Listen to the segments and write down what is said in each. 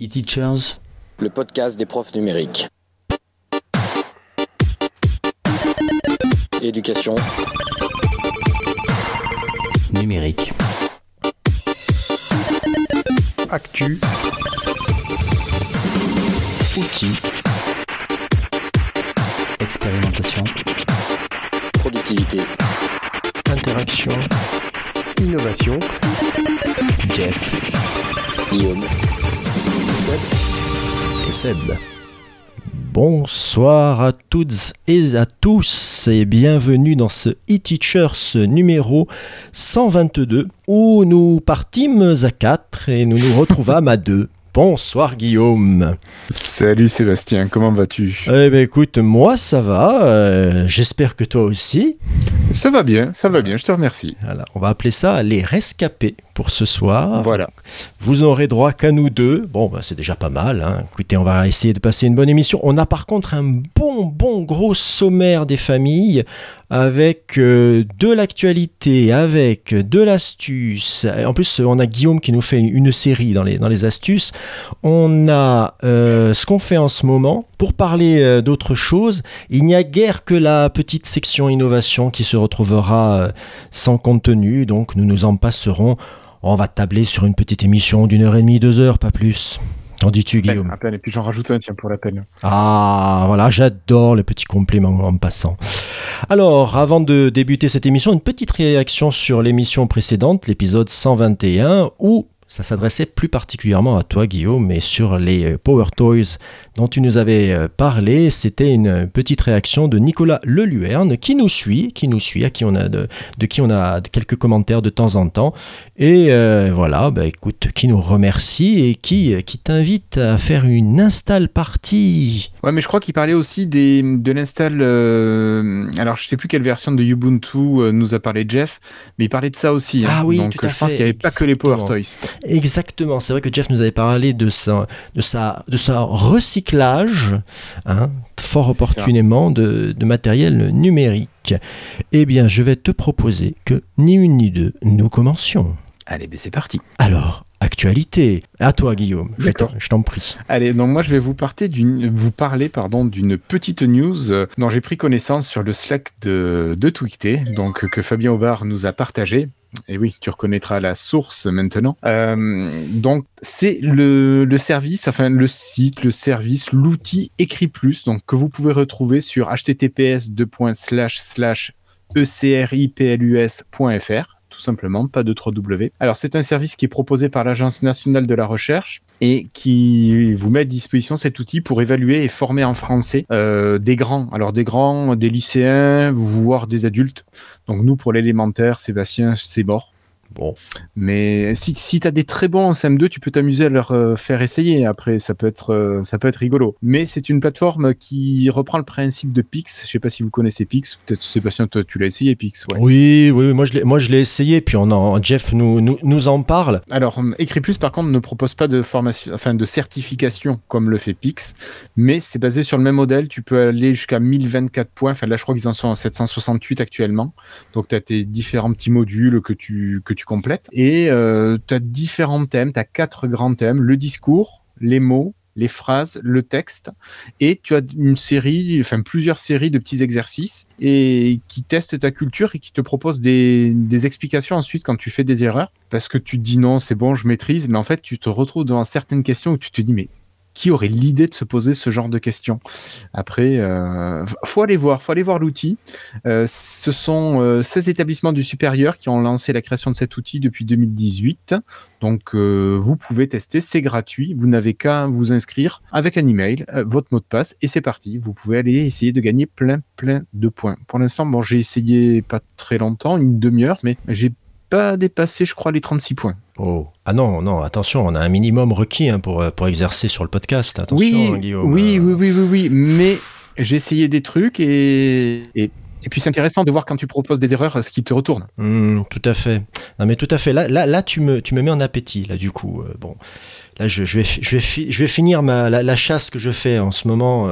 E-Teachers, le podcast des profs numériques. Éducation numérique. Actu. Outils. Expérimentation. Productivité. Interaction. Innovation. Jeff. Guillaume. Seb. Et Seb. Bonsoir à toutes et à tous et bienvenue dans ce E-Teachers numéro 122 où nous partîmes à 4 et nous nous retrouvâmes à 2. Bonsoir Guillaume. Salut Sébastien, comment vas-tu ? Eh bien écoute, moi ça va, j'espère que toi aussi. Ça va bien, je te remercie. Voilà, on va appeler ça les rescapés pour ce soir. Voilà. Vous n'aurez droit qu'à nous deux. Bon, bah, c'est déjà pas mal. Hein. Écoutez, on va essayer de passer une bonne émission. On a par contre un bon gros sommaire des familles avec de l'actualité, avec de l'astuce. En plus, on a Guillaume qui nous fait une série dans les astuces. On a ce qu'on fait en ce moment. Pour parler d'autres choses, il n'y a guère que la petite section innovation qui se retrouvera sans contenu. Donc, nous nous en passerons. On va tabler sur une petite émission d'1h30, 2h, pas plus. T'en dis-tu, Guillaume ? À peine, et puis j'en rajoute un, tiens, pour la peine. Ah, voilà, j'adore les petits compléments en passant. Alors, avant de débuter cette émission, une petite réaction sur l'émission précédente, l'épisode 121, où ça s'adressait plus particulièrement à toi, Guillaume, et sur les Power Toys dont tu nous avais parlé. C'était une petite réaction de Nicolas Leluerne qui nous suit, à qui on a de qui on a quelques commentaires de temps en temps. Et voilà, bah, écoute, qui nous remercie et qui t'invite à faire une install party. Ouais, mais je crois qu'il parlait aussi de l'install. Alors, je ne sais plus quelle version de Ubuntu nous a parlé Jeff, mais il parlait de ça aussi. Hein. Ah oui, donc tout à fait. Je pense qu'il n'y avait pas que les Power Toys. Exactement, c'est vrai que Jeff nous avait parlé de sa recyclage, hein, fort opportunément, de matériel numérique. Eh bien, je vais te proposer que ni une ni deux, nous commencions. Allez, ben c'est parti. Alors, actualité. À toi, Guillaume. Je t'en prie. Allez, donc moi, je vais vous parler d'une petite news dont j'ai pris connaissance sur le Slack de Twiqté, donc que Fabien Aubard nous a partagé. Et oui, tu reconnaîtras la source maintenant. Donc, c'est l'outil Écrit Plus, donc que vous pouvez retrouver sur https://ecriplus.fr. Tout simplement, pas de 3W. Alors, c'est un service qui est proposé par l'Agence nationale de la recherche et qui vous met à disposition cet outil pour évaluer et former en français des grands, des lycéens, voire des adultes. Donc, nous, pour l'élémentaire, Sébastien, c'est mort. Bon. Mais si tu as des très bons en CM2, tu peux t'amuser à leur faire essayer. Après, ça peut être rigolo. Mais c'est une plateforme qui reprend le principe de PIX. Je sais pas si vous connaissez PIX. Peut-être, Sébastien, toi, tu l'as essayé, PIX. Ouais. Oui, moi je l'ai essayé. Puis Jeff nous en parle. Alors, Écrit Plus, par contre, ne propose pas de formation, enfin de certification comme le fait PIX. Mais c'est basé sur le même modèle. Tu peux aller jusqu'à 1024 points. Enfin, là, je crois qu'ils en sont à 768 actuellement. Donc, tu as tes différents petits modules que tu complètes, et tu as différents thèmes, tu as 4 grands thèmes, le discours, les mots, les phrases, le texte, et tu as plusieurs séries de petits exercices et qui testent ta culture et qui te proposent des explications ensuite quand tu fais des erreurs, parce que tu te dis non, c'est bon, je maîtrise, mais en fait tu te retrouves devant certaines questions où tu te dis mais qui aurait l'idée de se poser ce genre de questions ? Après, faut aller voir l'outil. Ce sont 16 établissements du supérieur qui ont lancé la création de cet outil depuis 2018. Donc, vous pouvez tester, c'est gratuit. Vous n'avez qu'à vous inscrire avec un email, votre mot de passe, et c'est parti. Vous pouvez aller essayer de gagner plein de points. Pour l'instant, bon, j'ai essayé pas très longtemps, une demi-heure, mais j'ai pas dépassé, je crois, les 36 points. Oh. Ah non, attention, on a un minimum requis hein, pour exercer sur le podcast. Attention, oui, Guillaume. Oui, mais j'ai essayé des trucs et puis c'est intéressant de voir quand tu proposes des erreurs ce qui te retourne. Tout à fait. Non mais tout à fait. Là tu me mets en appétit là du coup. Bon, là je vais finir la chasse que je fais en ce moment.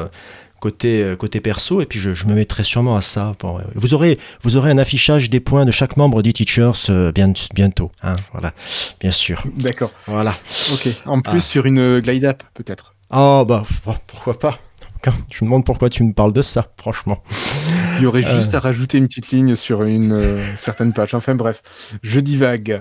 côté perso, et puis je me mettrai sûrement à ça. Bon, vous aurez un affichage des points de chaque membre d'E-Teachers bientôt, hein, voilà, bien sûr. D'accord. Voilà. Ok. En plus sur une glide app peut-être. Ah bah pourquoi pas. Je me demande pourquoi tu me parles de ça, franchement. Il y aurait juste à rajouter une petite ligne sur une certaine page. Enfin bref, je divague.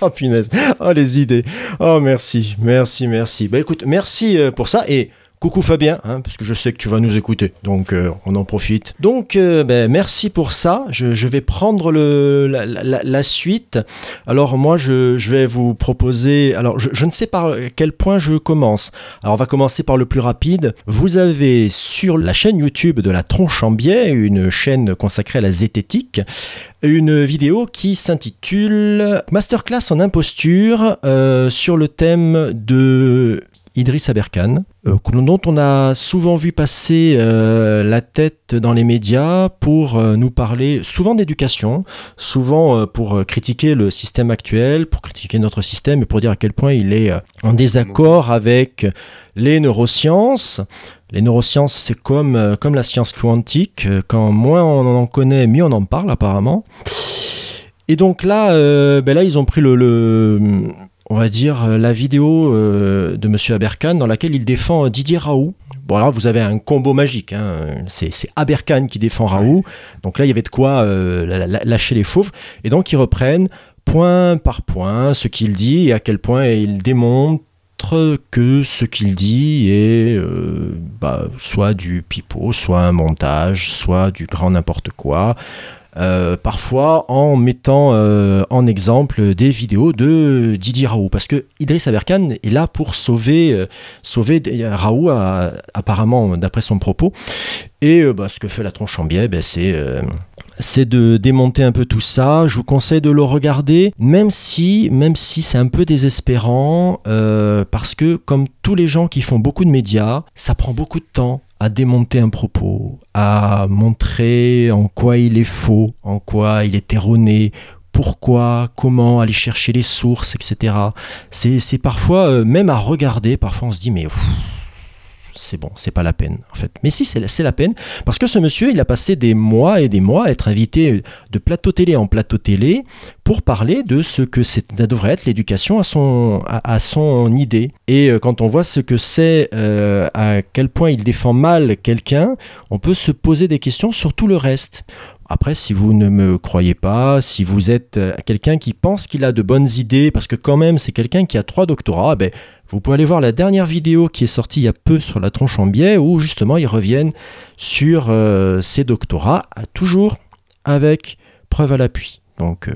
Oh punaise, oh les idées. Oh merci. Bah écoute, merci pour ça et coucou Fabien, hein, parce que je sais que tu vas nous écouter, donc on en profite. Donc merci pour ça, je vais prendre la suite. Alors moi je vais vous proposer, alors je ne sais par quel point je commence. Alors on va commencer par le plus rapide. Vous avez sur la chaîne YouTube de La Tronche en Biais, une chaîne consacrée à la zététique, une vidéo qui s'intitule « Masterclass en imposture » sur le thème de Idriss Aberkane, dont on a souvent vu passer la tête dans les médias pour nous parler souvent d'éducation, souvent pour critiquer le système actuel, pour critiquer notre système et pour dire à quel point il est en désaccord avec les neurosciences. Les neurosciences, c'est comme la science quantique, quand moins on en connaît, mieux on en parle apparemment. Et donc là, là ils ont pris on va dire la vidéo de Monsieur Aberkane dans laquelle il défend Didier Raoult. Bon alors vous avez un combo magique, hein. C'est Aberkane qui défend Raoult, donc là il y avait de quoi lâcher les fauves, et donc ils reprennent point par point ce qu'il dit et à quel point il démontre que ce qu'il dit est soit du pipeau, soit un montage, soit du grand n'importe quoi. Parfois en mettant en exemple des vidéos de Didier Raoult, parce que Idriss Aberkane est là pour sauver Raoult apparemment d'après son propos, et ce que fait La Tronche en Biais, c'est de démonter un peu tout ça. Je vous conseille de le regarder, même si c'est un peu désespérant, parce que comme tous les gens qui font beaucoup de médias, ça prend beaucoup de temps à démonter un propos, à montrer en quoi il est faux, en quoi il est erroné, pourquoi, comment, aller chercher les sources, etc. C'est parfois, même à regarder, parfois on se dit, mais c'est bon, c'est pas la peine en fait. Mais si, c'est la peine, parce que ce monsieur, il a passé des mois et des mois à être invité de plateau télé en plateau télé pour parler de ce que ça devrait être l'éducation à son idée. Et quand on voit ce que c'est, à quel point il défend mal quelqu'un, on peut se poser des questions sur tout le reste. Après, si vous ne me croyez pas, si vous êtes quelqu'un qui pense qu'il a de bonnes idées, parce que quand même, c'est quelqu'un qui a 3 doctorats, vous pouvez aller voir la dernière vidéo qui est sortie il y a peu sur La Tronche en Biais, où justement, ils reviennent sur ces doctorats, toujours avec preuve à l'appui. Donc,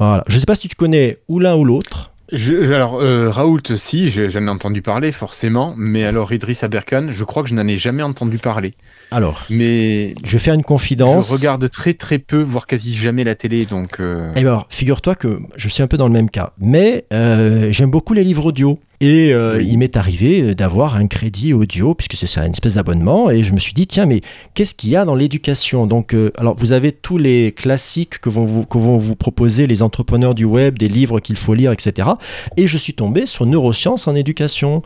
voilà. Je ne sais pas si tu connais ou l'un ou l'autre. Raoult, si, j'en ai entendu parler, forcément, mais alors Idriss Aberkane, je crois que je n'en ai jamais entendu parler. Alors, mais je vais faire une confidence. Je regarde très très peu, voire quasi jamais la télé, donc... Eh bien, figure-toi que je suis un peu dans le même cas, mais j'aime beaucoup les livres audio, et il m'est arrivé d'avoir un crédit audio, puisque c'est ça, une espèce d'abonnement, et je me suis dit, tiens, mais qu'est-ce qu'il y a dans l'éducation ? Donc, alors, vous avez tous les classiques que vont vous proposer les entrepreneurs du web, des livres qu'il faut lire, etc., et je suis tombé sur neurosciences en éducation.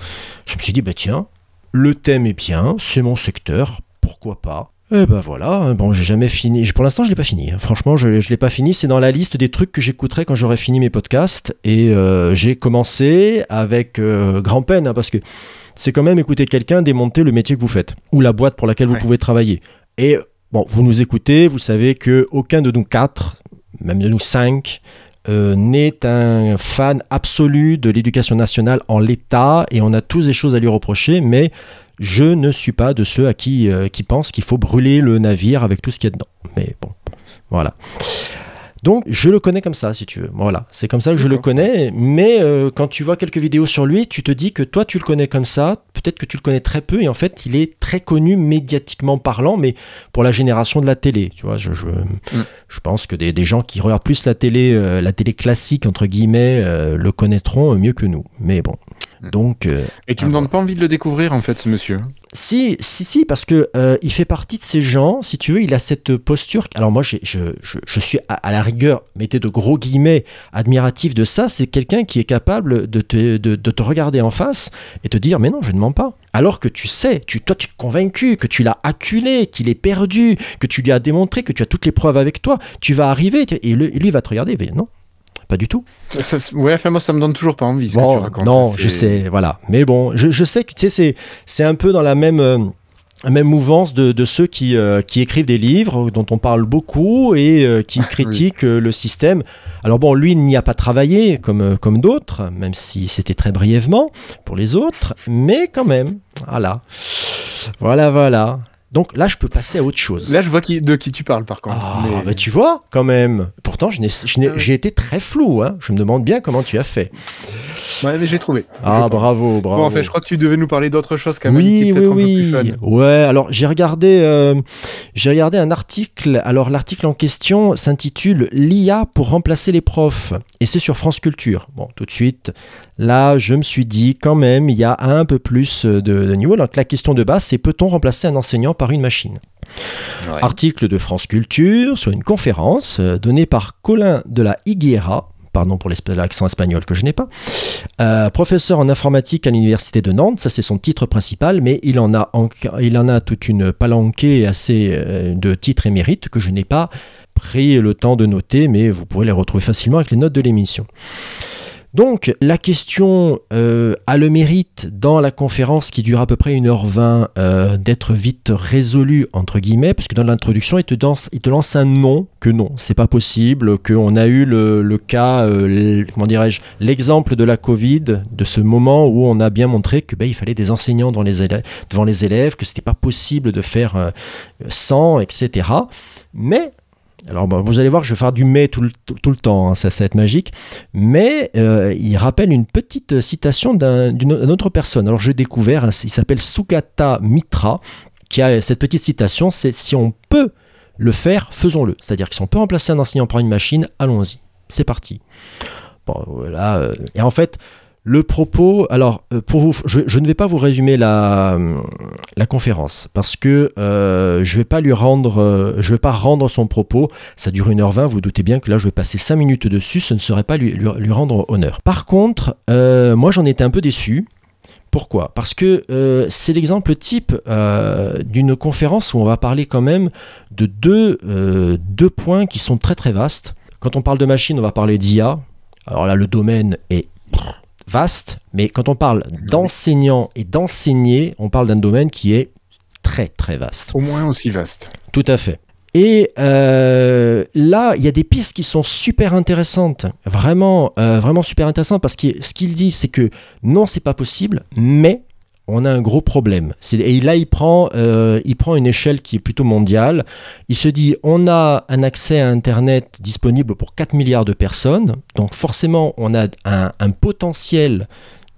Je me suis dit, tiens, le thème est bien, c'est mon secteur, pourquoi pas ? Et voilà, bon, j'ai jamais fini. Pour l'instant, je l'ai pas fini. Franchement, je l'ai pas fini. C'est dans la liste des trucs que j'écouterai quand j'aurai fini mes podcasts. Et j'ai commencé avec grand-peine, parce que c'est quand même écouter quelqu'un démonter le métier que vous faites ou la boîte pour laquelle vous pouvez travailler. Et bon, vous nous écoutez, vous savez que aucun de nous 4, même de nous 5, n'est un fan absolu de l'éducation nationale en l'état, et on a tous des choses à lui reprocher, mais je ne suis pas de ceux à qui pensent qu'il faut brûler le navire avec tout ce qu'il y a dedans. Mais bon, voilà. Donc, je le connais comme ça, si tu veux. Voilà, c'est comme ça que je le connais. Mais quand tu vois quelques vidéos sur lui, tu te dis que toi, tu le connais comme ça. Peut-être que tu le connais très peu. Et en fait, il est très connu médiatiquement parlant, mais pour la génération de la télé. Tu vois, je pense que des gens qui regardent plus la télé classique, entre guillemets, le connaîtront mieux que nous. Mais bon. Donc, et tu ne me donnes pas envie de le découvrir, en fait, ce monsieur. Si, parce qu'il fait partie de ces gens, si tu veux, il a cette posture. Alors moi, je suis à la rigueur, mettez de gros guillemets, admiratif de ça. C'est quelqu'un qui est capable de te regarder en face et te dire « mais non, je ne mens pas ». Alors que tu sais, toi tu es convaincu, que tu l'as acculé, qu'il est perdu, que tu lui as démontré, que tu as toutes les preuves avec toi. Tu vas arriver et lui va te regarder, mais non. Pas du tout. Moi ça me donne toujours pas envie ce que tu racontes. Non, je sais, voilà. Mais bon, je sais que tu sais, c'est un peu dans la même mouvance de ceux qui écrivent des livres dont on parle beaucoup et qui critiquent le système. Alors bon, lui, il n'y a pas travaillé comme d'autres, même si c'était très brièvement pour les autres, mais quand même, voilà. Donc là, je peux passer à autre chose. Là, je vois de qui tu parles, par contre. Mais tu vois, quand même. Pourtant, j'ai été très flou. Hein. Je me demande bien comment tu as fait. Ouais, mais j'ai trouvé. Bravo. Bon, en fait, je crois que tu devais nous parler d'autre chose quand même. Oui. Ouais, alors j'ai regardé un article. Alors, l'article en question s'intitule « L'IA pour remplacer les profs ». Et c'est sur France Culture. Bon, tout de suite, là, je me suis dit, quand même, il y a un peu plus de niveau. Donc, la question de base, c'est: peut-on remplacer un enseignant par une machine ? Ouais. Article de France Culture sur une conférence donnée par Colin de la Higuera, pardon pour l'accent espagnol que je n'ai pas, professeur en informatique à l'université de Nantes, ça c'est son titre principal, mais il en a toute une palanquée assez de titres et mérites que je n'ai pas pris le temps de noter, mais vous pourrez les retrouver facilement avec les notes de l'émission. Donc, la question a le mérite, dans la conférence qui dure à peu près 1h20, d'être vite résolue, entre guillemets, parce que dans l'introduction, il te lance un non, que non, c'est pas possible, qu'on a eu le cas, l'exemple de la Covid, de ce moment où on a bien montré que il fallait des enseignants devant les élèves, que c'était pas possible de faire sans, etc. Mais... alors vous allez voir, je vais faire du mais tout le temps, hein, ça va être magique, mais il rappelle une petite citation d'une autre personne. Alors j'ai découvert, il s'appelle Sukhata Mitra, qui a cette petite citation, c'est: si on peut le faire, faisons-le. C'est-à-dire que si on peut remplacer un enseignant par une machine, allons-y, c'est parti. Bon, voilà, et en fait... le propos, alors pour vous, je ne vais pas vous résumer la conférence parce que je ne vais pas rendre son propos. Ça dure 1h20, vous doutez bien que là je vais passer 5 minutes dessus, ce ne serait pas lui rendre honneur. Par contre, moi j'en étais un peu déçu. Pourquoi ? Parce que c'est l'exemple type d'une conférence où on va parler quand même de deux points qui sont très très vastes. Quand on parle de machine, on va parler d'IA. Alors là, le domaine est vaste, mais quand on parle d'enseignant et d'enseigner, on parle d'un domaine qui est très très vaste. Au moins aussi vaste. Tout à fait. Et là, il y a des pistes qui sont super intéressantes, vraiment super intéressantes, parce que ce qu'il dit, c'est que non, c'est pas possible, mais on a un gros problème. Et là, il prend une échelle qui est plutôt mondiale. Il se dit, on a un accès à Internet disponible pour 4 milliards de personnes. Donc forcément, on a un potentiel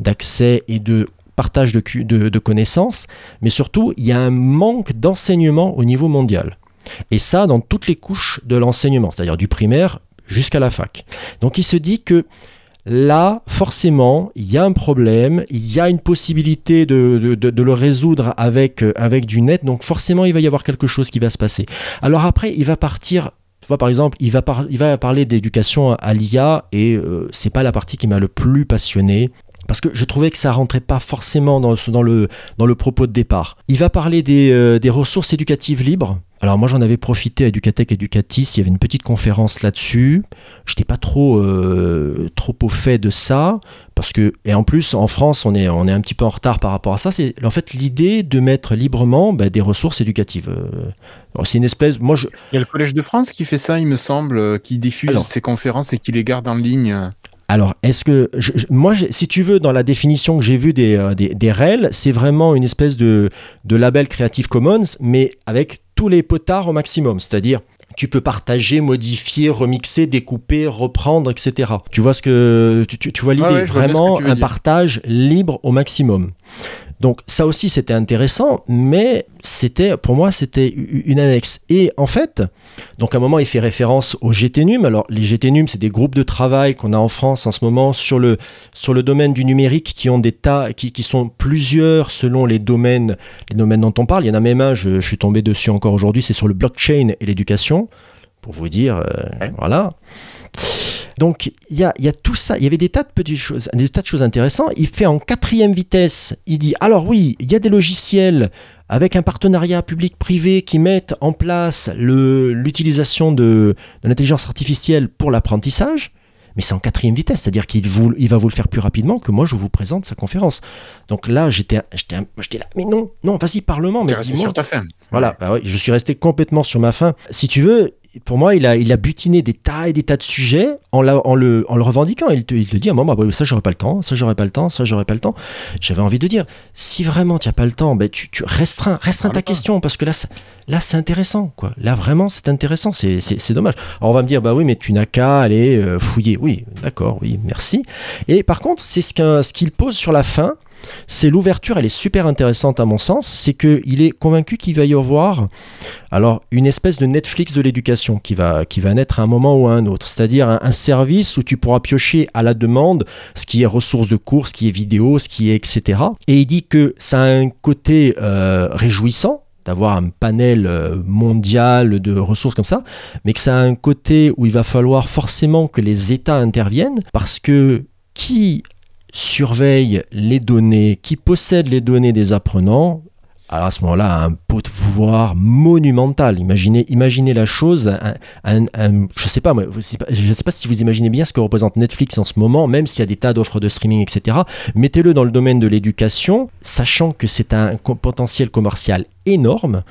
d'accès et de partage de connaissances. Mais surtout, il y a un manque d'enseignement au niveau mondial. Et ça, dans toutes les couches de l'enseignement, c'est-à-dire du primaire jusqu'à la fac. Donc il se dit que là, forcément, il y a un problème, il y a une possibilité de le résoudre avec du net, donc forcément, il va y avoir quelque chose qui va se passer. Alors après, il va partir, tu vois, par exemple, il va parler d'éducation à l'IA, et c'est pas la partie qui m'a le plus passionné, parce que je trouvais que ça rentrait pas forcément dans le propos de départ. Il va parler des ressources éducatives libres. Alors moi j'en avais profité à Educatec, Educatis, il y avait une petite conférence là-dessus. J'étais pas trop au fait de ça parce que, et en plus en France on est un petit peu en retard par rapport à ça. C'est en fait l'idée de mettre librement des ressources éducatives. Alors, c'est une espèce, il y a le Collège de France qui fait ça, il me semble, qui diffuse ses conférences et qui les garde en ligne. Alors, est-ce que... si tu veux, dans la définition que j'ai vue des REL, c'est vraiment une espèce de label Creative Commons, mais avec tous les potards au maximum. C'est-à-dire, tu peux partager, modifier, remixer, découper, reprendre, etc. Tu vois l'idée, vraiment un partage libre au maximum. Donc ça aussi c'était intéressant, mais c'était, pour moi c'était une annexe. Et en fait, donc à un moment il fait référence aux GTNUM. Alors les GTNUM, c'est des groupes de travail qu'on a en France en ce moment sur le domaine du numérique, qui ont des tas, qui sont plusieurs selon les domaines dont on parle. Il y en a même un, je suis tombé dessus encore aujourd'hui, c'est sur le blockchain et l'éducation, pour vous dire, voilà. Donc il y a tout ça, il y avait des tas de petites choses, des tas de choses intéressantes. Il fait en 4e vitesse, il dit alors oui, il y a des logiciels avec un partenariat public-privé qui mettent en place l'utilisation de l'intelligence artificielle pour l'apprentissage, mais c'est en 4e vitesse, c'est-à-dire qu'il va vous le faire plus rapidement que moi je vous présente sa conférence. Donc là j'étais là, mais non, vas-y, parle-moi, mais dis-moi. Sur ta faim. Voilà, bah oui, je suis resté complètement sur ma faim. Si tu veux, pour moi, il a butiné des tas de sujets en le revendiquant. Il te dit à un moment, ça j'aurais pas le temps, ça j'aurais pas le temps. J'avais envie de dire, si vraiment tu n'as pas le temps, tu restreins ta question, parce que là c'est intéressant, quoi. Là vraiment c'est intéressant, c'est dommage. Alors on va me dire, oui, mais tu n'as qu'à aller fouiller. Oui, d'accord, oui, merci. Et par contre, c'est ce qu'il pose sur la fin. C'est l'ouverture, elle est super intéressante à mon sens, c'est qu'il est convaincu qu'il va y avoir alors une espèce de Netflix de l'éducation qui va naître à un moment ou à un autre, c'est-à-dire un service où tu pourras piocher à la demande ce qui est ressources de cours, ce qui est vidéo, ce qui est etc. Et il dit que ça a un côté réjouissant d'avoir un panel mondial de ressources comme ça, mais que ça a un côté où il va falloir forcément que les États interviennent, parce que qui surveille les données, qui possède les données des apprenants, alors à ce moment-là, un pouvoir monumental. Imaginez la chose, je ne sais pas si vous imaginez bien ce que représente Netflix en ce moment, même s'il y a des tas d'offres de streaming, etc. Mettez-le dans le domaine de l'éducation, sachant que c'est un potentiel commercial énorme.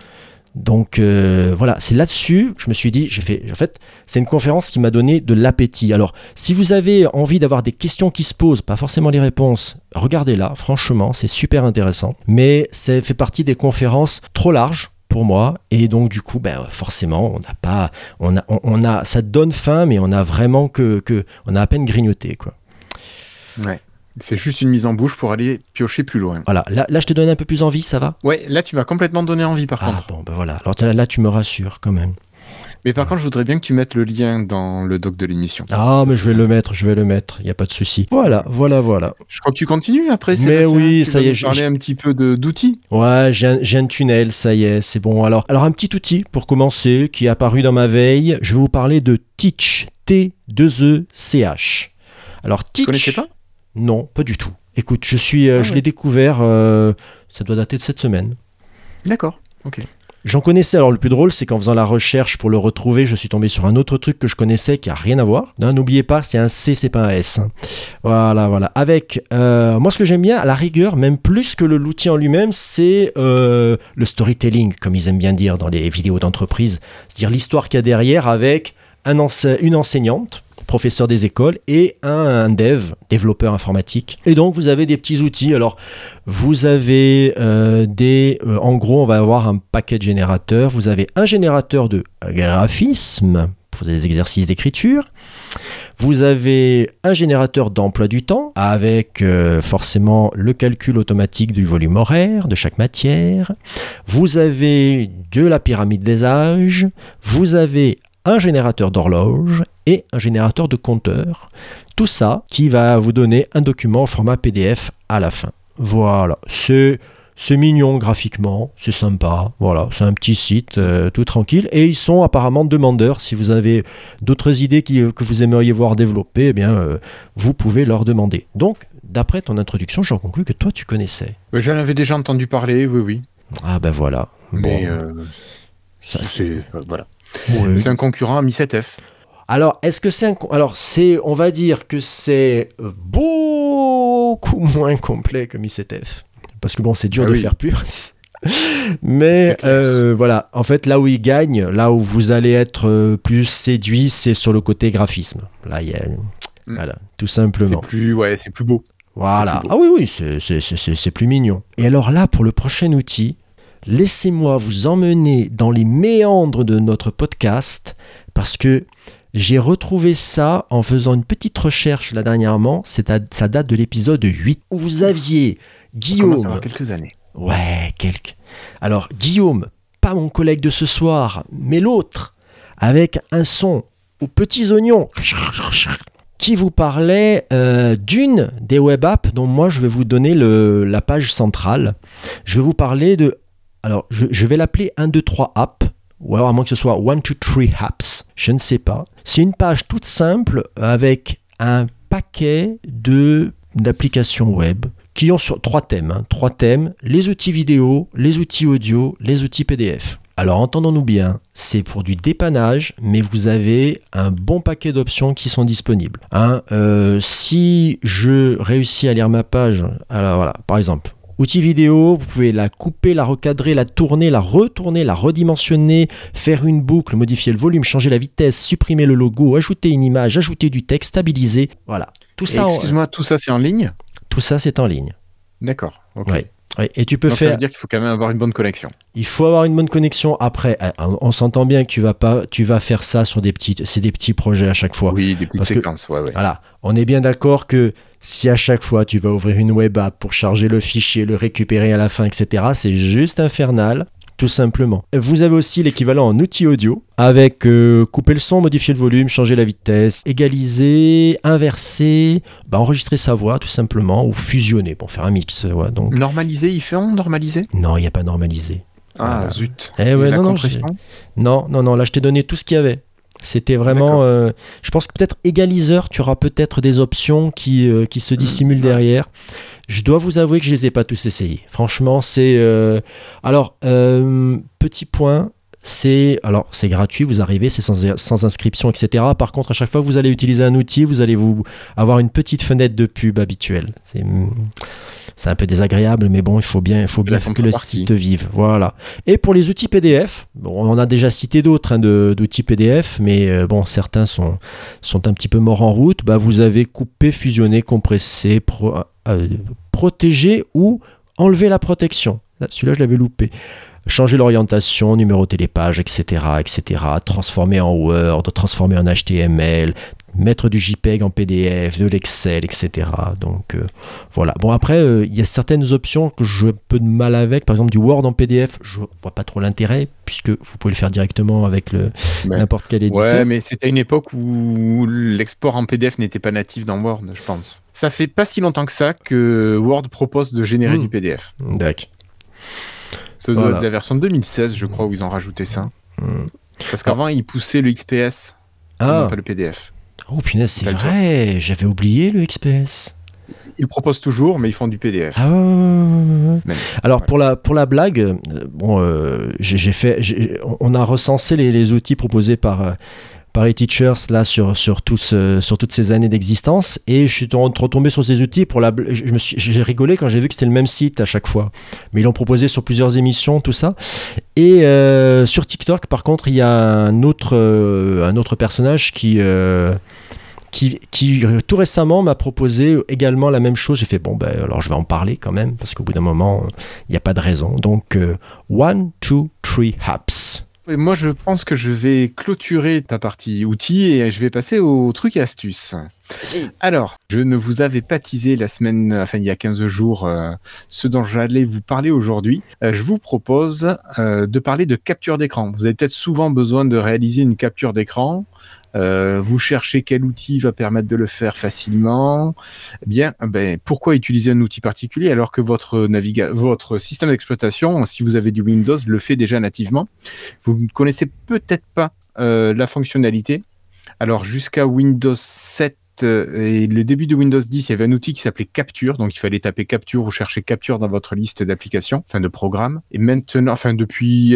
Donc voilà, c'est là-dessus, je me suis dit, en fait, c'est une conférence qui m'a donné de l'appétit. Alors, si vous avez envie d'avoir des questions qui se posent, pas forcément les réponses, regardez-la, franchement, c'est super intéressant. Mais ça fait partie des conférences trop larges pour moi, et donc du coup, forcément, ça donne faim, mais on a vraiment on a à peine grignoté, quoi. Ouais. C'est juste une mise en bouche pour aller piocher plus loin. Voilà, là je te donne un peu plus envie, ça va ? Ouais, là tu m'as complètement donné envie par contre. Bon, voilà, alors là tu me rassures quand même. Mais par contre, je voudrais bien que tu mettes le lien dans le doc de l'émission. Ah, mais je vais le mettre, il n'y a pas de souci. Voilà. Je crois que tu continues après, Sébastien. Mais oui, ça y est. Je vais parler un petit peu d'outils. Ouais, j'ai un tunnel, ça y est, c'est bon. Alors, un petit outil pour commencer qui est apparu dans ma veille. Je vais vous parler de Teach T2ECH. Alors, Teach... Tu connaissais pas ? Non, pas du tout. Écoute, je l'ai découvert, ça doit dater de cette semaine. D'accord, ok. J'en connaissais, alors le plus drôle, c'est qu'en faisant la recherche pour le retrouver, je suis tombé sur un autre truc que je connaissais qui n'a rien à voir. Non, n'oubliez pas, c'est un C, c'est pas un S. Voilà. Avec, moi ce que j'aime bien, à la rigueur, même plus que l'outil en lui-même, c'est le storytelling, comme ils aiment bien dire dans les vidéos d'entreprise. C'est-à-dire l'histoire qu'il y a derrière avec une enseignante, professeur des écoles, et un dev, développeur informatique. Et donc vous avez des petits outils. Alors vous avez en gros on va avoir un paquet de générateurs. Vous avez un générateur de graphisme pour des exercices d'écriture. Vous avez un générateur d'emploi du temps avec forcément le calcul automatique du volume horaire de chaque matière. Vous avez de la pyramide des âges. Vous avez un générateur d'horloge et un générateur de compteur. Tout ça qui va vous donner un document au format PDF à la fin. Voilà, c'est mignon graphiquement, c'est sympa. Voilà, c'est un petit site tout tranquille. Et ils sont apparemment demandeurs. Si vous avez d'autres idées que vous aimeriez voir développées, vous pouvez leur demander. Donc, d'après ton introduction, j'en conclus que toi, tu connaissais. J'en avais déjà entendu parler, oui. Ah voilà. Mais ça, c'est... Voilà. Oui. C'est un concurrent à Mi7F. Alors, est-ce que c'est on va dire que c'est beaucoup moins complet que Mi7F, parce que c'est dur de faire plus. Mais voilà, en fait, là où il gagne, là où vous allez être plus séduit, c'est sur le côté graphisme. Là, il y a, voilà, tout simplement. C'est plus beau. Voilà. Plus beau. Ah oui, c'est plus mignon. Et alors là, pour le prochain outil. Laissez-moi vous emmener dans les méandres de notre podcast, parce que j'ai retrouvé ça en faisant une petite recherche là dernièrement, ça date de l'épisode 8, où vous aviez Guillaume. Ça commence à avoir quelques années. Ouais, quelques. Alors, Guillaume, pas mon collègue de ce soir, mais l'autre, avec un son aux petits oignons qui vous parlait d'une des web apps dont moi je vais vous donner la page centrale. Je vais vous parler de... Alors, je vais l'appeler 1, 2, 3 apps. Ou alors, à moins que ce soit 1, 2, 3 apps. Je ne sais pas. C'est une page toute simple avec un paquet d'applications web qui ont sur trois thèmes. Trois thèmes, les outils vidéo, les outils audio, les outils PDF. Alors, entendons-nous bien, c'est pour du dépannage, mais vous avez un bon paquet d'options qui sont disponibles. Si je réussis à lire ma page, alors voilà, par exemple... Outils vidéo, vous pouvez la couper, la recadrer, la tourner, la retourner, la redimensionner, faire une boucle, modifier le volume, changer la vitesse, supprimer le logo, ajouter une image, ajouter du texte, stabiliser. Voilà. Tout ça. Excuse-moi, tout ça c'est en ligne ? Tout ça c'est en ligne. D'accord. Ok. Ouais. Oui, et tu peux faire... Ça veut dire qu'il faut quand même avoir une bonne connexion. Il faut avoir une bonne connexion. Après, on s'entend bien que tu vas faire ça sur des petits projets à chaque fois. Oui, des petites séquences. Ouais. Voilà. On est bien d'accord que si à chaque fois tu vas ouvrir une web app pour charger le fichier, le récupérer à la fin, etc., c'est juste infernal. Tout simplement. Vous avez aussi l'équivalent en outils audio avec couper le son, modifier le volume, changer la vitesse, égaliser, inverser, enregistrer sa voix tout simplement ou fusionner pour faire un mix. Ouais, donc... Normaliser, ils font normaliser ? Non, il n'y a pas normalisé. Ah voilà. Zut. Non, là je t'ai donné tout ce qu'il y avait. C'était vraiment, je pense que peut-être égaliseur, tu auras peut-être des options qui se dissimulent derrière. Je dois vous avouer que je ne les ai pas tous essayés. Franchement, c'est... petit point, c'est gratuit, vous arrivez, c'est sans inscription, etc. Par contre, à chaque fois que vous allez utiliser un outil, vous allez avoir une petite fenêtre de pub habituelle. C'est un peu désagréable, mais bon, il faut bien que le site vive. Voilà. Et pour les outils PDF, on en a déjà cité d'autres d'outils PDF, mais certains sont un petit peu morts en route. Vous avez coupé, fusionné, compressé, protégé ou enlevé la protection. Celui-là, je l'avais loupé. Changer l'orientation, numéroter les pages, etc. Transformer en Word, transformer en HTML, mettre du JPEG en PDF, de l'Excel, etc. Donc voilà. Bon, après, il y a certaines options que j'ai un peu de mal avec. Par exemple, du Word en PDF, je ne vois pas trop l'intérêt, puisque vous pouvez le faire directement avec n'importe quel éditeur. Ouais, mais c'était une époque où l'export en PDF n'était pas natif dans Word, je pense. Ça fait pas si longtemps que ça que Word propose de générer du PDF. D'accord. Ça doit être la version 2016, je crois, où ils ont rajouté ça. Parce qu'avant, ils poussaient le XPS, pas le PDF. Oh punaise, c'est vrai, j'avais oublié le XPS. Ils proposent toujours, mais ils font du PDF. Ah, ouais. Alors ouais. Pour la blague, on a recensé les outils proposés par E-Teachers là sur toutes ces années d'existence, et je suis retombé sur ces outils j'ai rigolé quand j'ai vu que c'était le même site à chaque fois, mais ils l'ont proposé sur plusieurs émissions, tout ça. Et sur TikTok, par contre, il y a un autre personnage qui tout récemment m'a proposé également la même chose. J'ai fait alors je vais en parler quand même, parce qu'au bout d'un moment il n'y a pas de raison. Donc 1, 2, 3 apps. Et moi, je pense que je vais clôturer ta partie outils et je vais passer aux trucs et astuces. Alors, je ne vous avais pas teasé il y a 15 jours, ce dont j'allais vous parler aujourd'hui. Je vous propose de parler de capture d'écran. Vous avez peut-être souvent besoin de réaliser une capture d'écran. Vous cherchez quel outil va permettre de le faire facilement. Pourquoi utiliser un outil particulier alors que votre système d'exploitation, si vous avez du Windows, le fait déjà nativement. Vous ne connaissez peut-être pas la fonctionnalité. Alors, jusqu'à Windows 7 et le début de Windows 10, il y avait un outil qui s'appelait Capture. Donc, il fallait taper Capture ou chercher Capture dans votre liste d'applications, de programmes. Et maintenant, depuis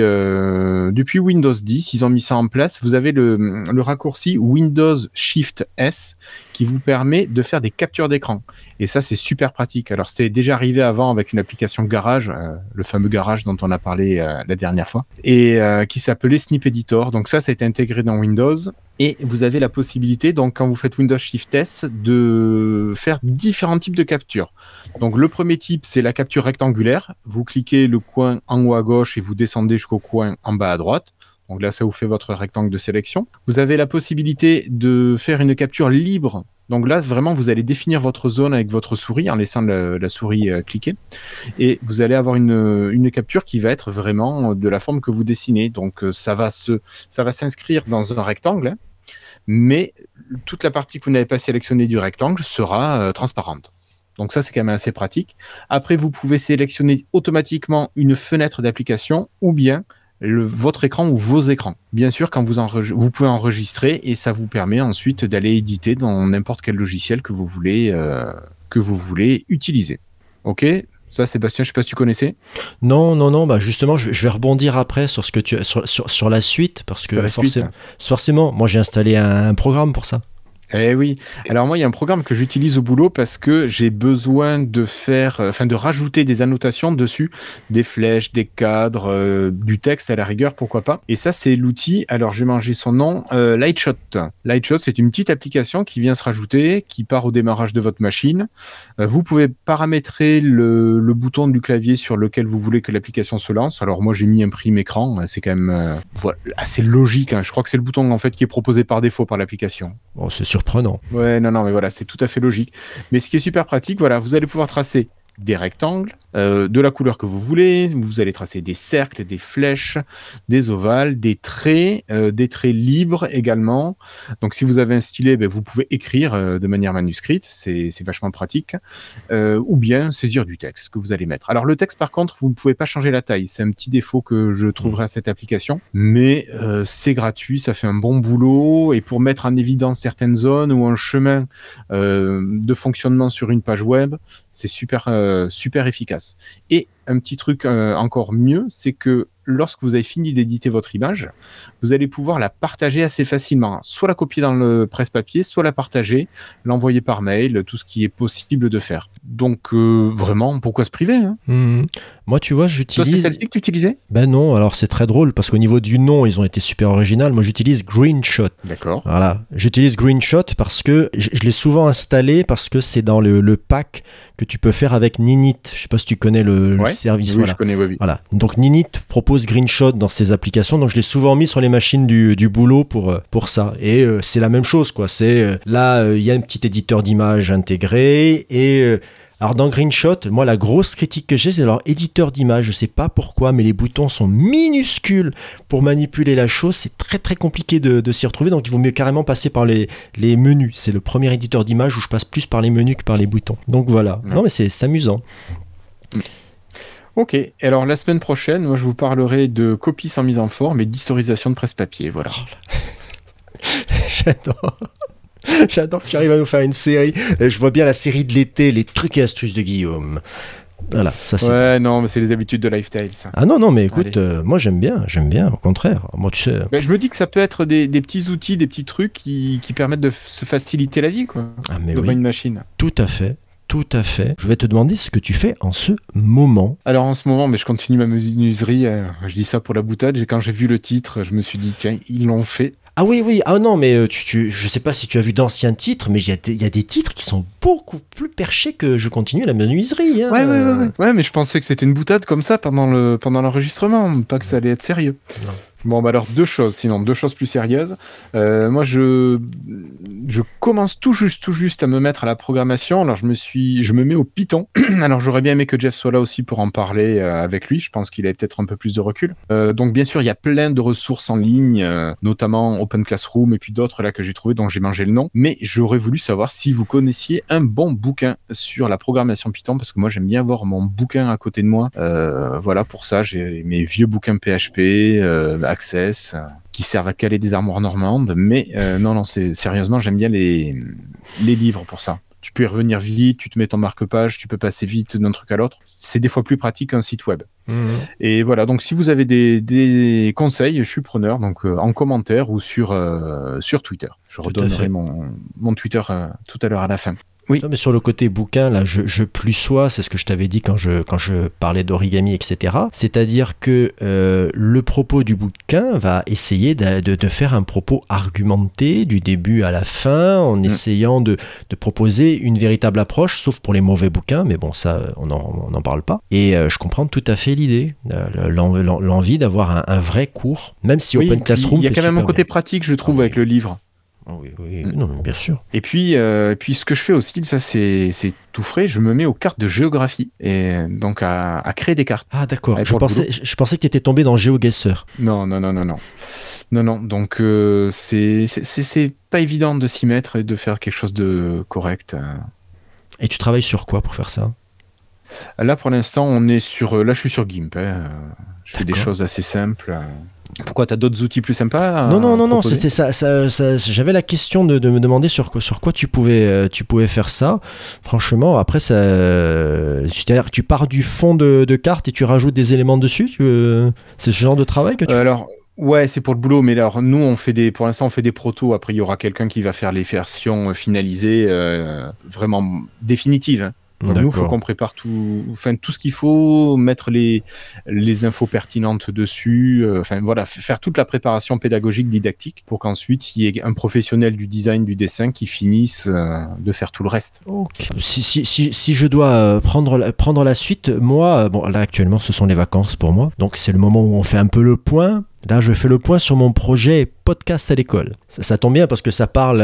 Windows 10, ils ont mis ça en place. Vous avez le raccourci Windows Shift S qui vous permet de faire des captures d'écran. Et ça, c'est super pratique. Alors, c'était déjà arrivé avant avec une application Garage, le fameux Garage dont on a parlé la dernière fois, et qui s'appelait Snip Editor. Donc, ça a été intégré dans Windows. Et vous avez la possibilité, donc quand vous faites Windows Shift S, de faire différents types de captures. Donc le premier type, c'est la capture rectangulaire. Vous cliquez le coin en haut à gauche et vous descendez jusqu'au coin en bas à droite. Donc là, ça vous fait votre rectangle de sélection. Vous avez la possibilité de faire une capture libre Donc là, vraiment, vous allez définir votre zone avec votre souris en laissant la souris cliquer. Et vous allez avoir une capture qui va être vraiment de la forme que vous dessinez. Donc ça va s'inscrire dans un rectangle, hein, mais toute la partie que vous n'avez pas sélectionnée du rectangle sera transparente. Donc ça, c'est quand même assez pratique. Après, vous pouvez sélectionner automatiquement une fenêtre d'application ou bien votre écran ou vos écrans. Bien sûr, quand vous pouvez enregistrer et ça vous permet ensuite d'aller éditer dans n'importe quel logiciel que vous voulez utiliser. OK ? Ça, Sébastien, je ne sais pas si tu connaissais. Non. Bah justement, je vais rebondir après sur ce que sur la suite parce que forcément, moi j'ai installé un programme pour ça. Eh oui. Alors moi, il y a un programme que j'utilise au boulot parce que j'ai besoin de rajouter des annotations dessus, des flèches, des cadres, du texte à la rigueur, pourquoi pas. Et ça, c'est l'outil. Alors j'ai mangé son nom, Lightshot. Lightshot, c'est une petite application qui vient se rajouter, qui part au démarrage de votre machine. Vous pouvez paramétrer le bouton du clavier sur lequel vous voulez que l'application se lance. Alors moi, j'ai mis imprime écran. C'est quand même assez logique, hein. Je crois que c'est le bouton en fait qui est proposé par défaut par l'application. Bon, c'est surprenant. Ouais, non, mais voilà, c'est tout à fait logique. Mais ce qui est super pratique, voilà, vous allez pouvoir tracer des rectangles, de la couleur que vous voulez, vous allez tracer des cercles, des flèches, des ovales, des traits libres également. Donc si vous avez un stylet, vous pouvez écrire de manière manuscrite, c'est vachement pratique, ou bien saisir du texte que vous allez mettre. Alors le texte par contre, vous ne pouvez pas changer la taille, c'est un petit défaut que je trouverai à cette application, mais c'est gratuit, ça fait un bon boulot, et pour mettre en évidence certaines zones ou un chemin de fonctionnement sur une page web, c'est super efficace. Et un petit truc encore mieux, c'est que lorsque vous avez fini d'éditer votre image, vous allez pouvoir la partager assez facilement. Soit la copier dans le presse-papier, soit la partager, l'envoyer par mail, tout ce qui est possible de faire. Donc vraiment, pourquoi se priver, hein ? Mmh. Moi, tu vois, j'utilise... Toi, c'est celle-ci que tu utilisais ? Ben non, alors c'est très drôle parce qu'au niveau du nom, ils ont été super originaux. Moi, j'utilise Greenshot. D'accord. Voilà, j'utilise Greenshot parce que je l'ai souvent installé parce que c'est dans le pack que tu peux faire avec Ninite. Je sais pas si tu connais le service. Oui, voilà. Je connais, oui. Voilà. Donc Ninite propose Greenshot dans ses applications, donc je l'ai souvent mis sur les machines du boulot pour ça, et c'est la même chose quoi. C'est là il y a un petit éditeur d'images intégré, et alors dans Greenshot, moi la grosse critique que j'ai, c'est leur éditeur d'images. Je sais pas pourquoi, mais les boutons sont minuscules pour manipuler la chose. C'est très très compliqué de s'y retrouver, donc il vaut mieux carrément passer par les menus. C'est le premier éditeur d'images où je passe plus par les menus que par les boutons. Donc voilà. Ouais. Non mais c'est amusant. Ouais. Ok, alors la semaine prochaine, moi je vous parlerai de copie sans mise en forme et d'historisation de presse-papier, voilà. J'adore que tu arrives à nous faire une série. Je vois bien la série de l'été, les trucs et astuces de Guillaume. Voilà, ça c'est... Ouais, non, mais c'est les habitudes de Lifestyle, ça. Ah non, mais écoute, moi j'aime bien, au contraire. Moi, tu sais... Ben, je me dis que ça peut être des petits outils, des petits trucs qui permettent de se faciliter la vie, quoi, devant une machine. Tout à fait. Je vais te demander ce que tu fais en ce moment. Alors en ce moment, je continue ma menuiserie. Je dis ça pour la boutade. Quand j'ai vu le titre, je me suis dit, tiens, ils l'ont fait. Ah oui. Ah non, mais je sais pas si tu as vu d'anciens titres, mais il y a des titres qui sont beaucoup plus perchés que je continue la menuiserie. Hein. Ouais. Ouais, mais je pensais que c'était une boutade comme ça pendant l'enregistrement. Pas que ça allait être sérieux. Non. Bon, alors deux choses plus sérieuses. Moi, je commence tout juste à me mettre à la programmation. Alors, je me mets au Python. Alors, j'aurais bien aimé que Jeff soit là aussi pour en parler avec lui. Je pense qu'il a peut-être un peu plus de recul. Donc, bien sûr, il y a plein de ressources en ligne, notamment Open Classroom et puis d'autres là que j'ai trouvé dont j'ai mangé le nom. Mais j'aurais voulu savoir si vous connaissiez un bon bouquin sur la programmation Python, parce que moi, j'aime bien avoir mon bouquin à côté de moi. Voilà, pour ça, j'ai mes vieux bouquins PHP. Access, qui servent à caler des armoires normandes, mais non, sérieusement, j'aime bien les livres pour ça. Tu peux y revenir vite, tu te mets ton marque-page, tu peux passer vite d'un truc à l'autre. C'est des fois plus pratique qu'un site web. Mmh. Et voilà, donc si vous avez des conseils, je suis preneur, donc en commentaire ou sur Twitter. Je redonnerai mon Twitter tout à l'heure à la fin. Oui. Non, mais sur le côté bouquin, là, je plussois, c'est ce que je t'avais dit quand je parlais d'origami, etc. C'est-à-dire que le propos du bouquin va essayer de faire un propos argumenté du début à la fin, en essayant de proposer une véritable approche, sauf pour les mauvais bouquins, mais bon, ça, on n'en parle pas. Et je comprends tout à fait l'idée, l'envie d'avoir un vrai cours, même si Open Classroom... Il y a quand même un côté pratique, je trouve, avec le livre. Oui, oui, non, bien sûr. Et puis ce que je fais aussi, ça c'est tout frais, je me mets aux cartes de géographie, et donc à créer des cartes. Ah d'accord, je pensais que tu étais tombé dans GeoGuessr. Non. Donc c'est pas évident de s'y mettre et de faire quelque chose de correct. Et tu travailles sur quoi pour faire ça ? Là pour l'instant, je suis sur GIMP. Je fais des choses assez simples. Pourquoi, t'as d'autres outils plus sympas? Non, c'était ça. J'avais la question de me demander sur quoi tu pouvais faire ça. Franchement, après ça, c'est-à-dire que tu pars du fond de carte et tu rajoutes des éléments dessus. C'est ce genre de travail que tu fais. Alors ouais, c'est pour le boulot, mais alors nous pour l'instant on fait des protos. Après il y aura quelqu'un qui va faire les versions finalisées, vraiment définitives. Hein. Donc nous, il faut qu'on prépare tout ce qu'il faut, mettre les infos pertinentes dessus, faire toute la préparation pédagogique, didactique, pour qu'ensuite il y ait un professionnel du design, du dessin qui finisse de faire tout le reste. Okay. Si je dois prendre la suite, moi, bon là actuellement ce sont les vacances pour moi, donc c'est le moment où on fait un peu le point. Là, je fais le point sur mon projet podcast à l'école. Ça tombe bien parce que ça parle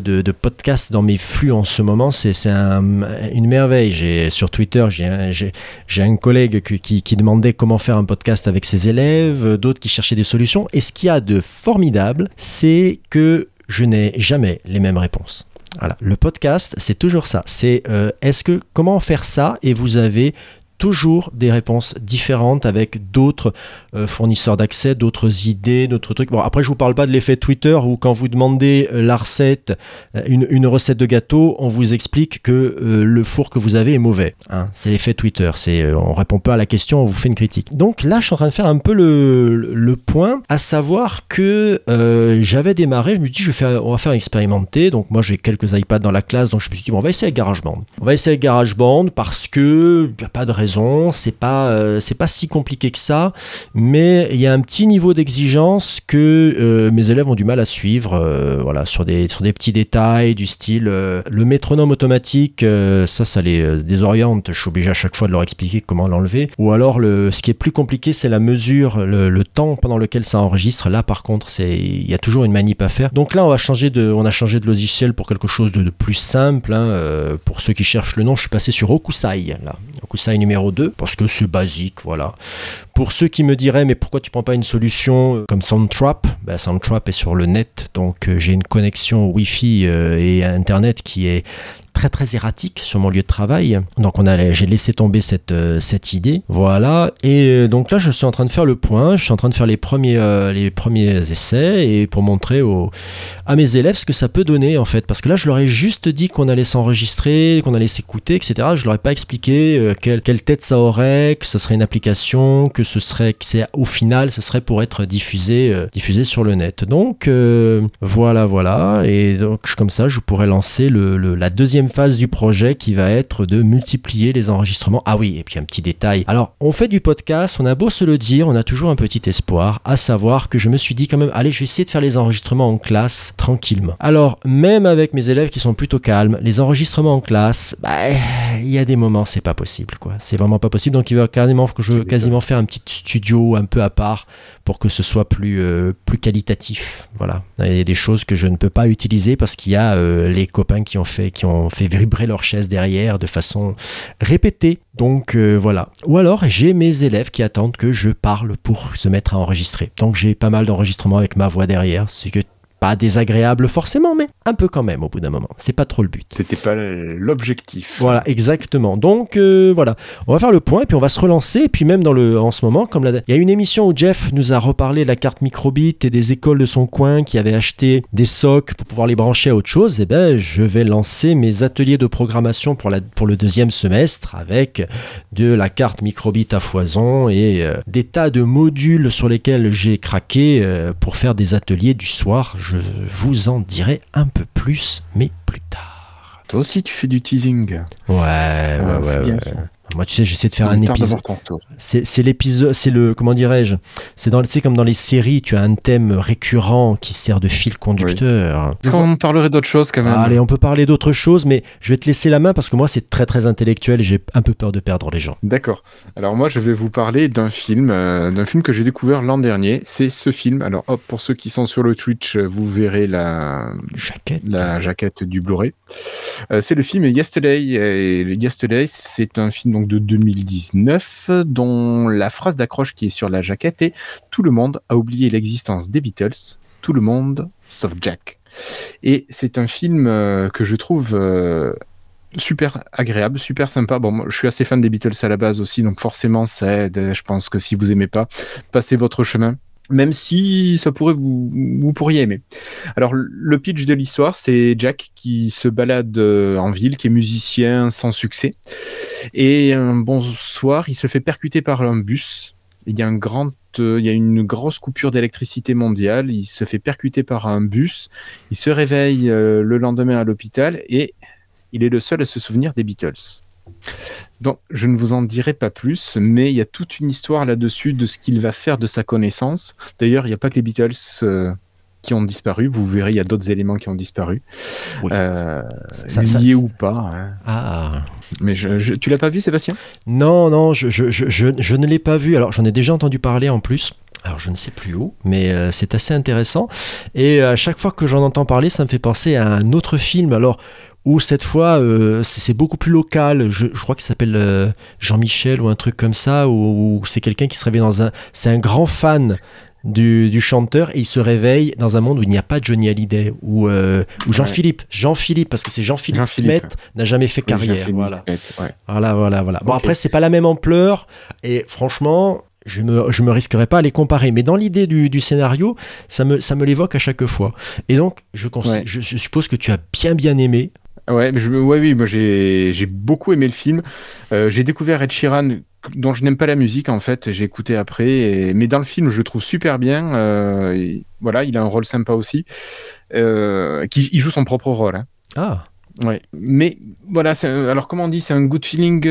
de podcast dans mes flux en ce moment. C'est une merveille. Sur Twitter, j'ai un collègue qui demandait comment faire un podcast avec ses élèves, d'autres qui cherchaient des solutions. Et ce qu'il y a de formidable, c'est que je n'ai jamais les mêmes réponses. Voilà. Le podcast, c'est toujours ça. C'est comment faire ça, et vous avez toujours des réponses différentes avec d'autres fournisseurs d'accès, d'autres idées, d'autres trucs. Bon, après, je vous parle pas de l'effet Twitter où quand vous demandez la recette, une recette de gâteau, on vous explique que le four que vous avez est mauvais. Hein, c'est l'effet Twitter. On répond pas à la question, on vous fait une critique. Donc là, je suis en train de faire un peu le point, à savoir que j'avais démarré, je me dis, on va faire expérimenter. Donc moi, j'ai quelques iPads dans la classe, donc je me suis dit, bon, on va essayer avec GarageBand. On va essayer avec GarageBand parce que y a pas de c'est pas si compliqué que ça, mais il y a un petit niveau d'exigence que mes élèves ont du mal à suivre, sur des petits détails du style le métronome automatique, ça les désoriente, je suis obligé à chaque fois de leur expliquer comment l'enlever, ou alors ce qui est plus compliqué, c'est la mesure, le temps pendant lequel ça enregistre. Là par contre, il y a toujours une manip à faire. Donc là on a changé de logiciel pour quelque chose de plus simple, hein. Pour ceux qui cherchent le nom, je suis passé sur Okusai, Okusai numéro 2, parce que c'est basique, voilà. Pour ceux qui me diraient, mais pourquoi tu prends pas une solution comme Soundtrap ? Ben, Soundtrap est sur le net, donc j'ai une connexion Wi-Fi et Internet qui est très très erratique sur mon lieu de travail, donc j'ai laissé tomber cette idée, voilà. Et donc là, je suis en train de faire le point, je suis en train de faire les premiers essais, et pour montrer à mes élèves ce que ça peut donner en fait, parce que là je leur ai juste dit qu'on allait s'enregistrer, qu'on allait s'écouter, etc. Je leur ai pas expliqué quelle tête ça aurait, que ce serait une application, au final ce serait pour être diffusé sur le net. Donc voilà, et donc comme ça je pourrais lancer la deuxième phase du projet, qui va être de multiplier les enregistrements. Ah oui, et puis un petit détail. Alors, on fait du podcast, on a beau se le dire, on a toujours un petit espoir, à savoir que je me suis dit quand même, allez, je vais essayer de faire les enregistrements en classe tranquillement. Alors, même avec mes élèves qui sont plutôt calmes, les enregistrements en classe, il y a des moments, c'est pas possible, quoi. C'est vraiment pas possible, donc il va quasiment faire un petit studio un peu à part pour que ce soit plus qualitatif. Voilà. Il y a des choses que je ne peux pas utiliser parce qu'il y a les copains qui ont fait vibrer leur chaise derrière de façon répétée. Donc voilà. Ou alors j'ai mes élèves qui attendent que je parle pour se mettre à enregistrer. Donc j'ai pas mal d'enregistrements avec ma voix derrière, ce que pas désagréable forcément, mais un peu quand même au bout d'un moment. C'est pas trop le but. C'était pas l'objectif. Voilà, exactement. Donc voilà, on va faire le point et puis on va se relancer. Et puis même en ce moment, comme il y a une émission où Jeff nous a reparlé de la carte micro:bit et des écoles de son coin qui avaient acheté des socs pour pouvoir les brancher à autre chose. Et ben, je vais lancer mes ateliers de programmation pour le deuxième semestre avec de la carte micro:bit à foison et des tas de modules sur lesquels j'ai craqué pour faire des ateliers du soir. Je vous en dirai un peu plus, mais plus tard. Toi aussi, tu fais du teasing. Ouais, c'est bien ça. Moi, tu sais, j'essaie de faire un épisode. C'est l'épisode, c'est le, comment dirais-je, c'est comme dans les séries, tu as un thème récurrent qui sert de fil conducteur. Oui. Est-ce qu'on parlerait d'autres choses quand même? Allez, on peut parler d'autres choses, mais je vais te laisser la main parce que moi, c'est très très intellectuel et j'ai un peu peur de perdre les gens. D'accord. Alors moi, je vais vous parler d'un film que j'ai découvert l'an dernier. C'est ce film. Alors hop, pour ceux qui sont sur le Twitch, vous verrez la jaquette du Blu-ray. C'est le film Yesterday. Et Yesterday, c'est un film donc de 2019, dont la phrase d'accroche qui est sur la jaquette est « Tout le monde a oublié l'existence des Beatles, tout le monde sauf Jack ». Et c'est un film que je trouve super agréable, super sympa. Bon, moi, je suis assez fan des Beatles à la base aussi, donc forcément ça aide. Je pense que si vous aimez pas, passez votre chemin. Même si ça pourrait vous pourriez aimer. Alors, le pitch de l'histoire, c'est Jack qui se balade en ville, qui est musicien sans succès. Et un bon soir, il se fait percuter par un bus. Il y a une grosse coupure d'électricité mondiale. Il se fait percuter par un bus. Il se réveille le lendemain à l'hôpital et il est le seul à se souvenir des Beatles. Donc, je ne vous en dirai pas plus, mais il y a toute une histoire là-dessus de ce qu'il va faire de sa connaissance. D'ailleurs, il n'y a pas que les Beatles qui ont disparu. Vous verrez, il y a d'autres éléments qui ont disparu. Oui. Liés ou pas. Hein. Ah. Mais tu l'as pas vu, Sébastien ? Non, je ne l'ai pas vu. Alors, j'en ai déjà entendu parler en plus. Alors, je ne sais plus où, mais c'est assez intéressant. Et à chaque fois que j'en entends parler, ça me fait penser à un autre film. Alors, où cette fois, c'est beaucoup plus local. Je crois qu'il s'appelle Jean-Michel ou un truc comme ça, où c'est quelqu'un qui se réveille c'est un grand fan du chanteur et il se réveille dans un monde où il n'y a pas Johnny Hallyday ou Jean-Philippe, parce que c'est Jean-Philippe Smet n'a jamais fait carrière. Voilà. Bon, okay. Après, c'est pas la même ampleur et franchement, je me risquerais pas à les comparer, mais dans l'idée du scénario, ça me l'évoque à chaque fois. Et donc, je suppose que tu as bien aimé. Ouais, moi j'ai beaucoup aimé le film. J'ai découvert Ed Sheeran, dont je n'aime pas la musique en fait. J'ai écouté après, mais dans le film je le trouve super bien. Voilà, il a un rôle sympa aussi. Il joue son propre rôle. Hein. Ah. Ouais. Mais voilà, alors comment on dit, c'est un good feeling.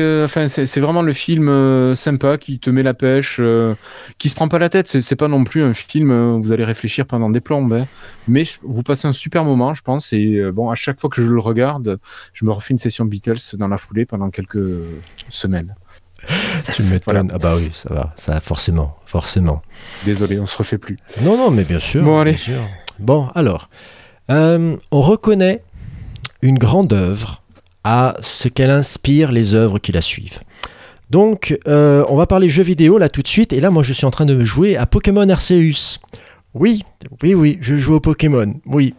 C'est vraiment le film sympa qui te met la pêche, qui se prend pas la tête. C'est pas non plus un film où vous allez réfléchir pendant des plombes. Hein. Mais vous passez un super moment, je pense. Et à chaque fois que je le regarde, je me refais une session Beatles dans la foulée pendant quelques semaines. Tu me mets Ah bah oui, ça va, forcément. Désolé, on se refait plus. Non, mais bien sûr. Bon, allez. Bien sûr. Bon, alors, on reconnaît une grande œuvre à ce qu'elle inspire les œuvres qui la suivent. Donc, on va parler jeux vidéo là tout de suite. Et là, moi, je suis en train de jouer à Pokémon Arceus. Oui, je joue au Pokémon. Oui.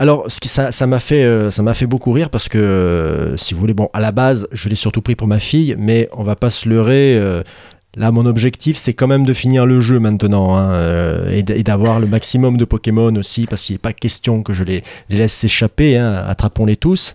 Alors, ça m'a fait beaucoup rire parce que, si vous voulez, à la base, je l'ai surtout pris pour ma fille, mais on va pas se leurrer. Là, mon objectif, c'est quand même de finir le jeu maintenant et d'avoir le maximum de Pokémon aussi, parce qu'il n'est pas question que je les laisse s'échapper. Hein, attrapons-les tous.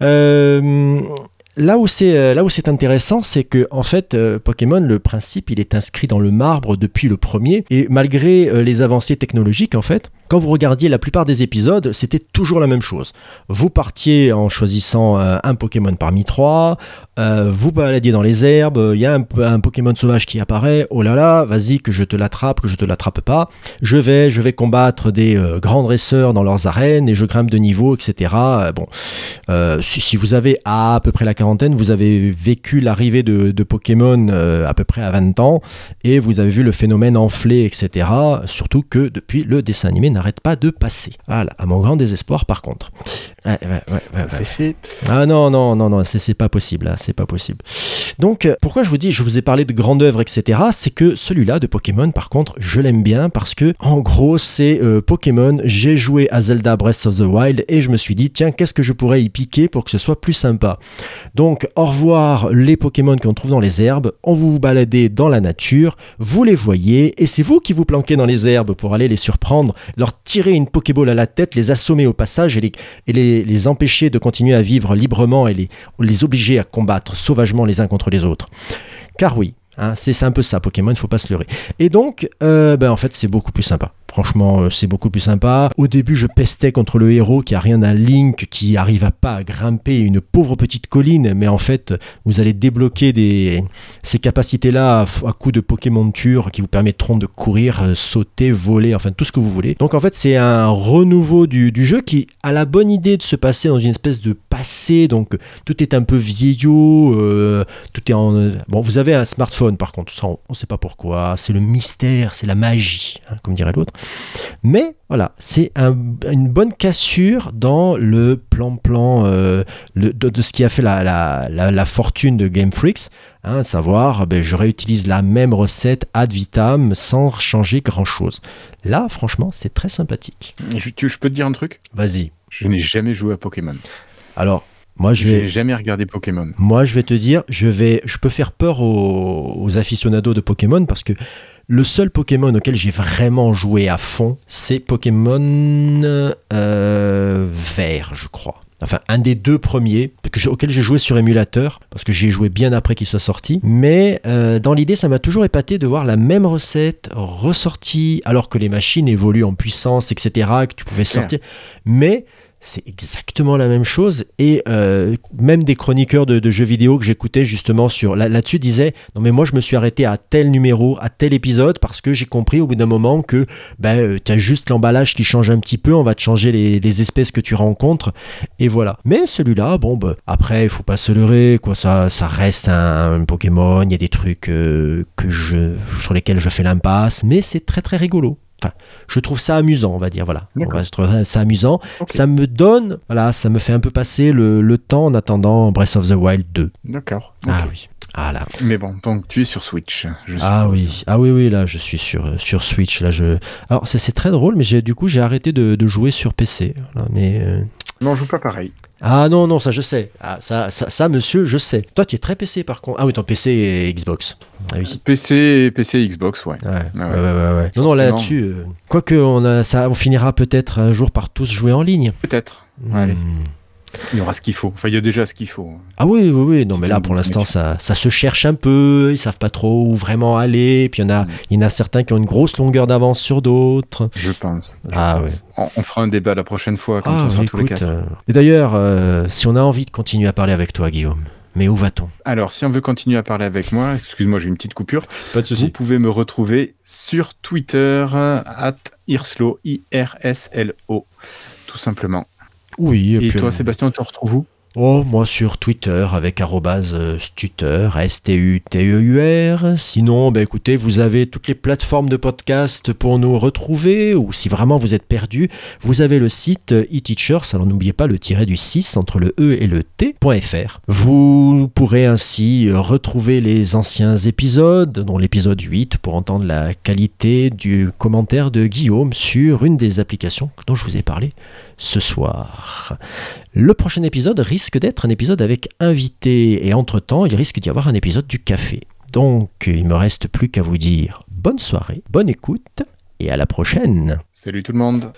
Là où c'est intéressant, c'est que en fait, Pokémon, le principe, il est inscrit dans le marbre depuis le premier. Et malgré les avancées technologiques, en fait, quand vous regardiez la plupart des épisodes, c'était toujours la même chose. Vous partiez en choisissant un Pokémon parmi 3, vous baladiez dans les herbes, il y a un Pokémon sauvage qui apparaît, oh là là, vas-y que je te l'attrape, que je te l'attrape pas, je vais combattre des grands dresseurs dans leurs arènes et je grimpe de niveau, etc. Si vous avez à peu près la quarantaine, vous avez vécu l'arrivée de Pokémon à peu près à 20 ans et vous avez vu le phénomène enfler, etc. Surtout que depuis le dessin animé n'arrête pas de passer. Voilà, à mon grand désespoir par contre. Ouais, c'est fait. Ah non, c'est pas possible, là, c'est pas possible. Donc, pourquoi je vous ai parlé de grande œuvre, etc. C'est que celui-là de Pokémon, par contre, je l'aime bien parce que, en gros, c'est Pokémon. J'ai joué à Zelda Breath of the Wild et je me suis dit, tiens, qu'est-ce que je pourrais y piquer pour que ce soit plus sympa. Donc, au revoir les Pokémon qu'on trouve dans les herbes. On vous baladez dans la nature, vous les voyez et c'est vous qui vous planquez dans les herbes pour aller les surprendre, leur tirer une Pokéball à la tête, les assommer au passage et les empêcher de continuer à vivre librement et les obliger à combattre sauvagement les uns contre les autres. Car oui, hein, c'est un peu ça Pokémon, il ne faut pas se leurrer. Et donc, en fait, c'est beaucoup plus sympa. franchement c'est beaucoup plus sympa. Au début je pestais contre le héros qui a rien d'un Link, qui arrive à pas à grimper une pauvre petite colline, mais en fait vous allez débloquer ces capacités là à coup de Pokémon Tour qui vous permettront de courir, sauter, voler, enfin tout ce que vous voulez. Donc en fait c'est un renouveau du jeu qui a la bonne idée de se passer dans une espèce de passé, donc tout est un peu vieillot, tout est en... Bon, vous avez un smartphone par contre, ça on ne sait pas pourquoi, c'est le mystère, c'est la magie, hein, comme dirait l'autre. Mais voilà, c'est une bonne cassure dans le plan-plan de ce qui a fait la fortune de Game Freaks, hein, à savoir, je réutilise la même recette ad vitam sans changer grand-chose. Là, franchement, c'est très sympathique. Je peux te dire un truc ? Vas-y. Je n'ai jamais joué à Pokémon. Alors... Je n'ai jamais regardé Pokémon. Moi, je vais te dire, je peux faire peur aux aficionados de Pokémon parce que le seul Pokémon auquel j'ai vraiment joué à fond, c'est Pokémon vert, je crois. Enfin, un des deux premiers auquel j'ai joué sur émulateur, parce que j'ai joué bien après qu'il soit sorti. Mais dans l'idée, ça m'a toujours épaté de voir la même recette ressortie, alors que les machines évoluent en puissance, etc., que tu pouvais sortir. Mais... c'est exactement la même chose et même des chroniqueurs de jeux vidéo que j'écoutais justement là-dessus disaient non mais moi je me suis arrêté à tel numéro, à tel épisode parce que j'ai compris au bout d'un moment que tu as juste l'emballage qui change un petit peu, on va te changer les espèces que tu rencontres et voilà. Mais celui-là, après il faut pas se leurrer quoi, ça reste un Pokémon, il y a des trucs sur lesquels je fais l'impasse mais c'est très très rigolo. Enfin, je trouve ça amusant, on va dire, voilà. Je trouve ça amusant. Okay. Ça me donne, voilà, ça me fait un peu passer le temps en attendant Breath of the Wild 2. D'accord. Okay. Ah oui. Ah là. Mais bon, donc tu es sur Switch. Ah oui, là je suis sur Switch. Là, Alors c'est très drôle, mais du coup j'ai arrêté de jouer sur PC. Là, mais non, je joue pas pareil. Ah non, ça je sais. Ah, ça, monsieur, je sais. Toi, tu es très PC par contre. Ah oui, ton PC et Xbox. Ah oui. PC et Xbox, ouais. Ouais. Non, là-dessus. Quoique, on finira peut-être un jour par tous jouer en ligne. Peut-être. Ouais. Il y aura ce qu'il faut. Enfin, il y a déjà ce qu'il faut. Ah oui. Non, mais là, pour l'instant, ça se cherche un peu. Ils savent pas trop où vraiment aller. Et puis, il y en a certains qui ont une grosse longueur d'avance sur d'autres. Je pense. Ouais. On fera un débat la prochaine fois quand on sera tous les quatre. Et d'ailleurs, si on a envie de continuer à parler avec toi, Guillaume, mais où va-t-on ? Alors, si on veut continuer à parler avec moi, excuse-moi, j'ai une petite coupure. Pas de souci. Vous pouvez me retrouver sur Twitter, @irslo, IRSLO, tout simplement. Oui, et toi, Sébastien, on te retrouve où ? Oh, moi sur Twitter avec @stuteur, STUTEUR. Sinon, écoutez, vous avez toutes les plateformes de podcast pour nous retrouver, ou si vraiment vous êtes perdu, vous avez le site E-Teachers, alors n'oubliez pas le -6 entre le E et le T.fr. Vous pourrez ainsi retrouver les anciens épisodes, dont l'épisode 8, pour entendre la qualité du commentaire de Guillaume sur une des applications dont je vous ai parlé ce soir. Le prochain épisode risque d'être un épisode avec invité et entre-temps, il risque d'y avoir un épisode du café. Donc, il me reste plus qu'à vous dire bonne soirée, bonne écoute et à la prochaine. Salut tout le monde.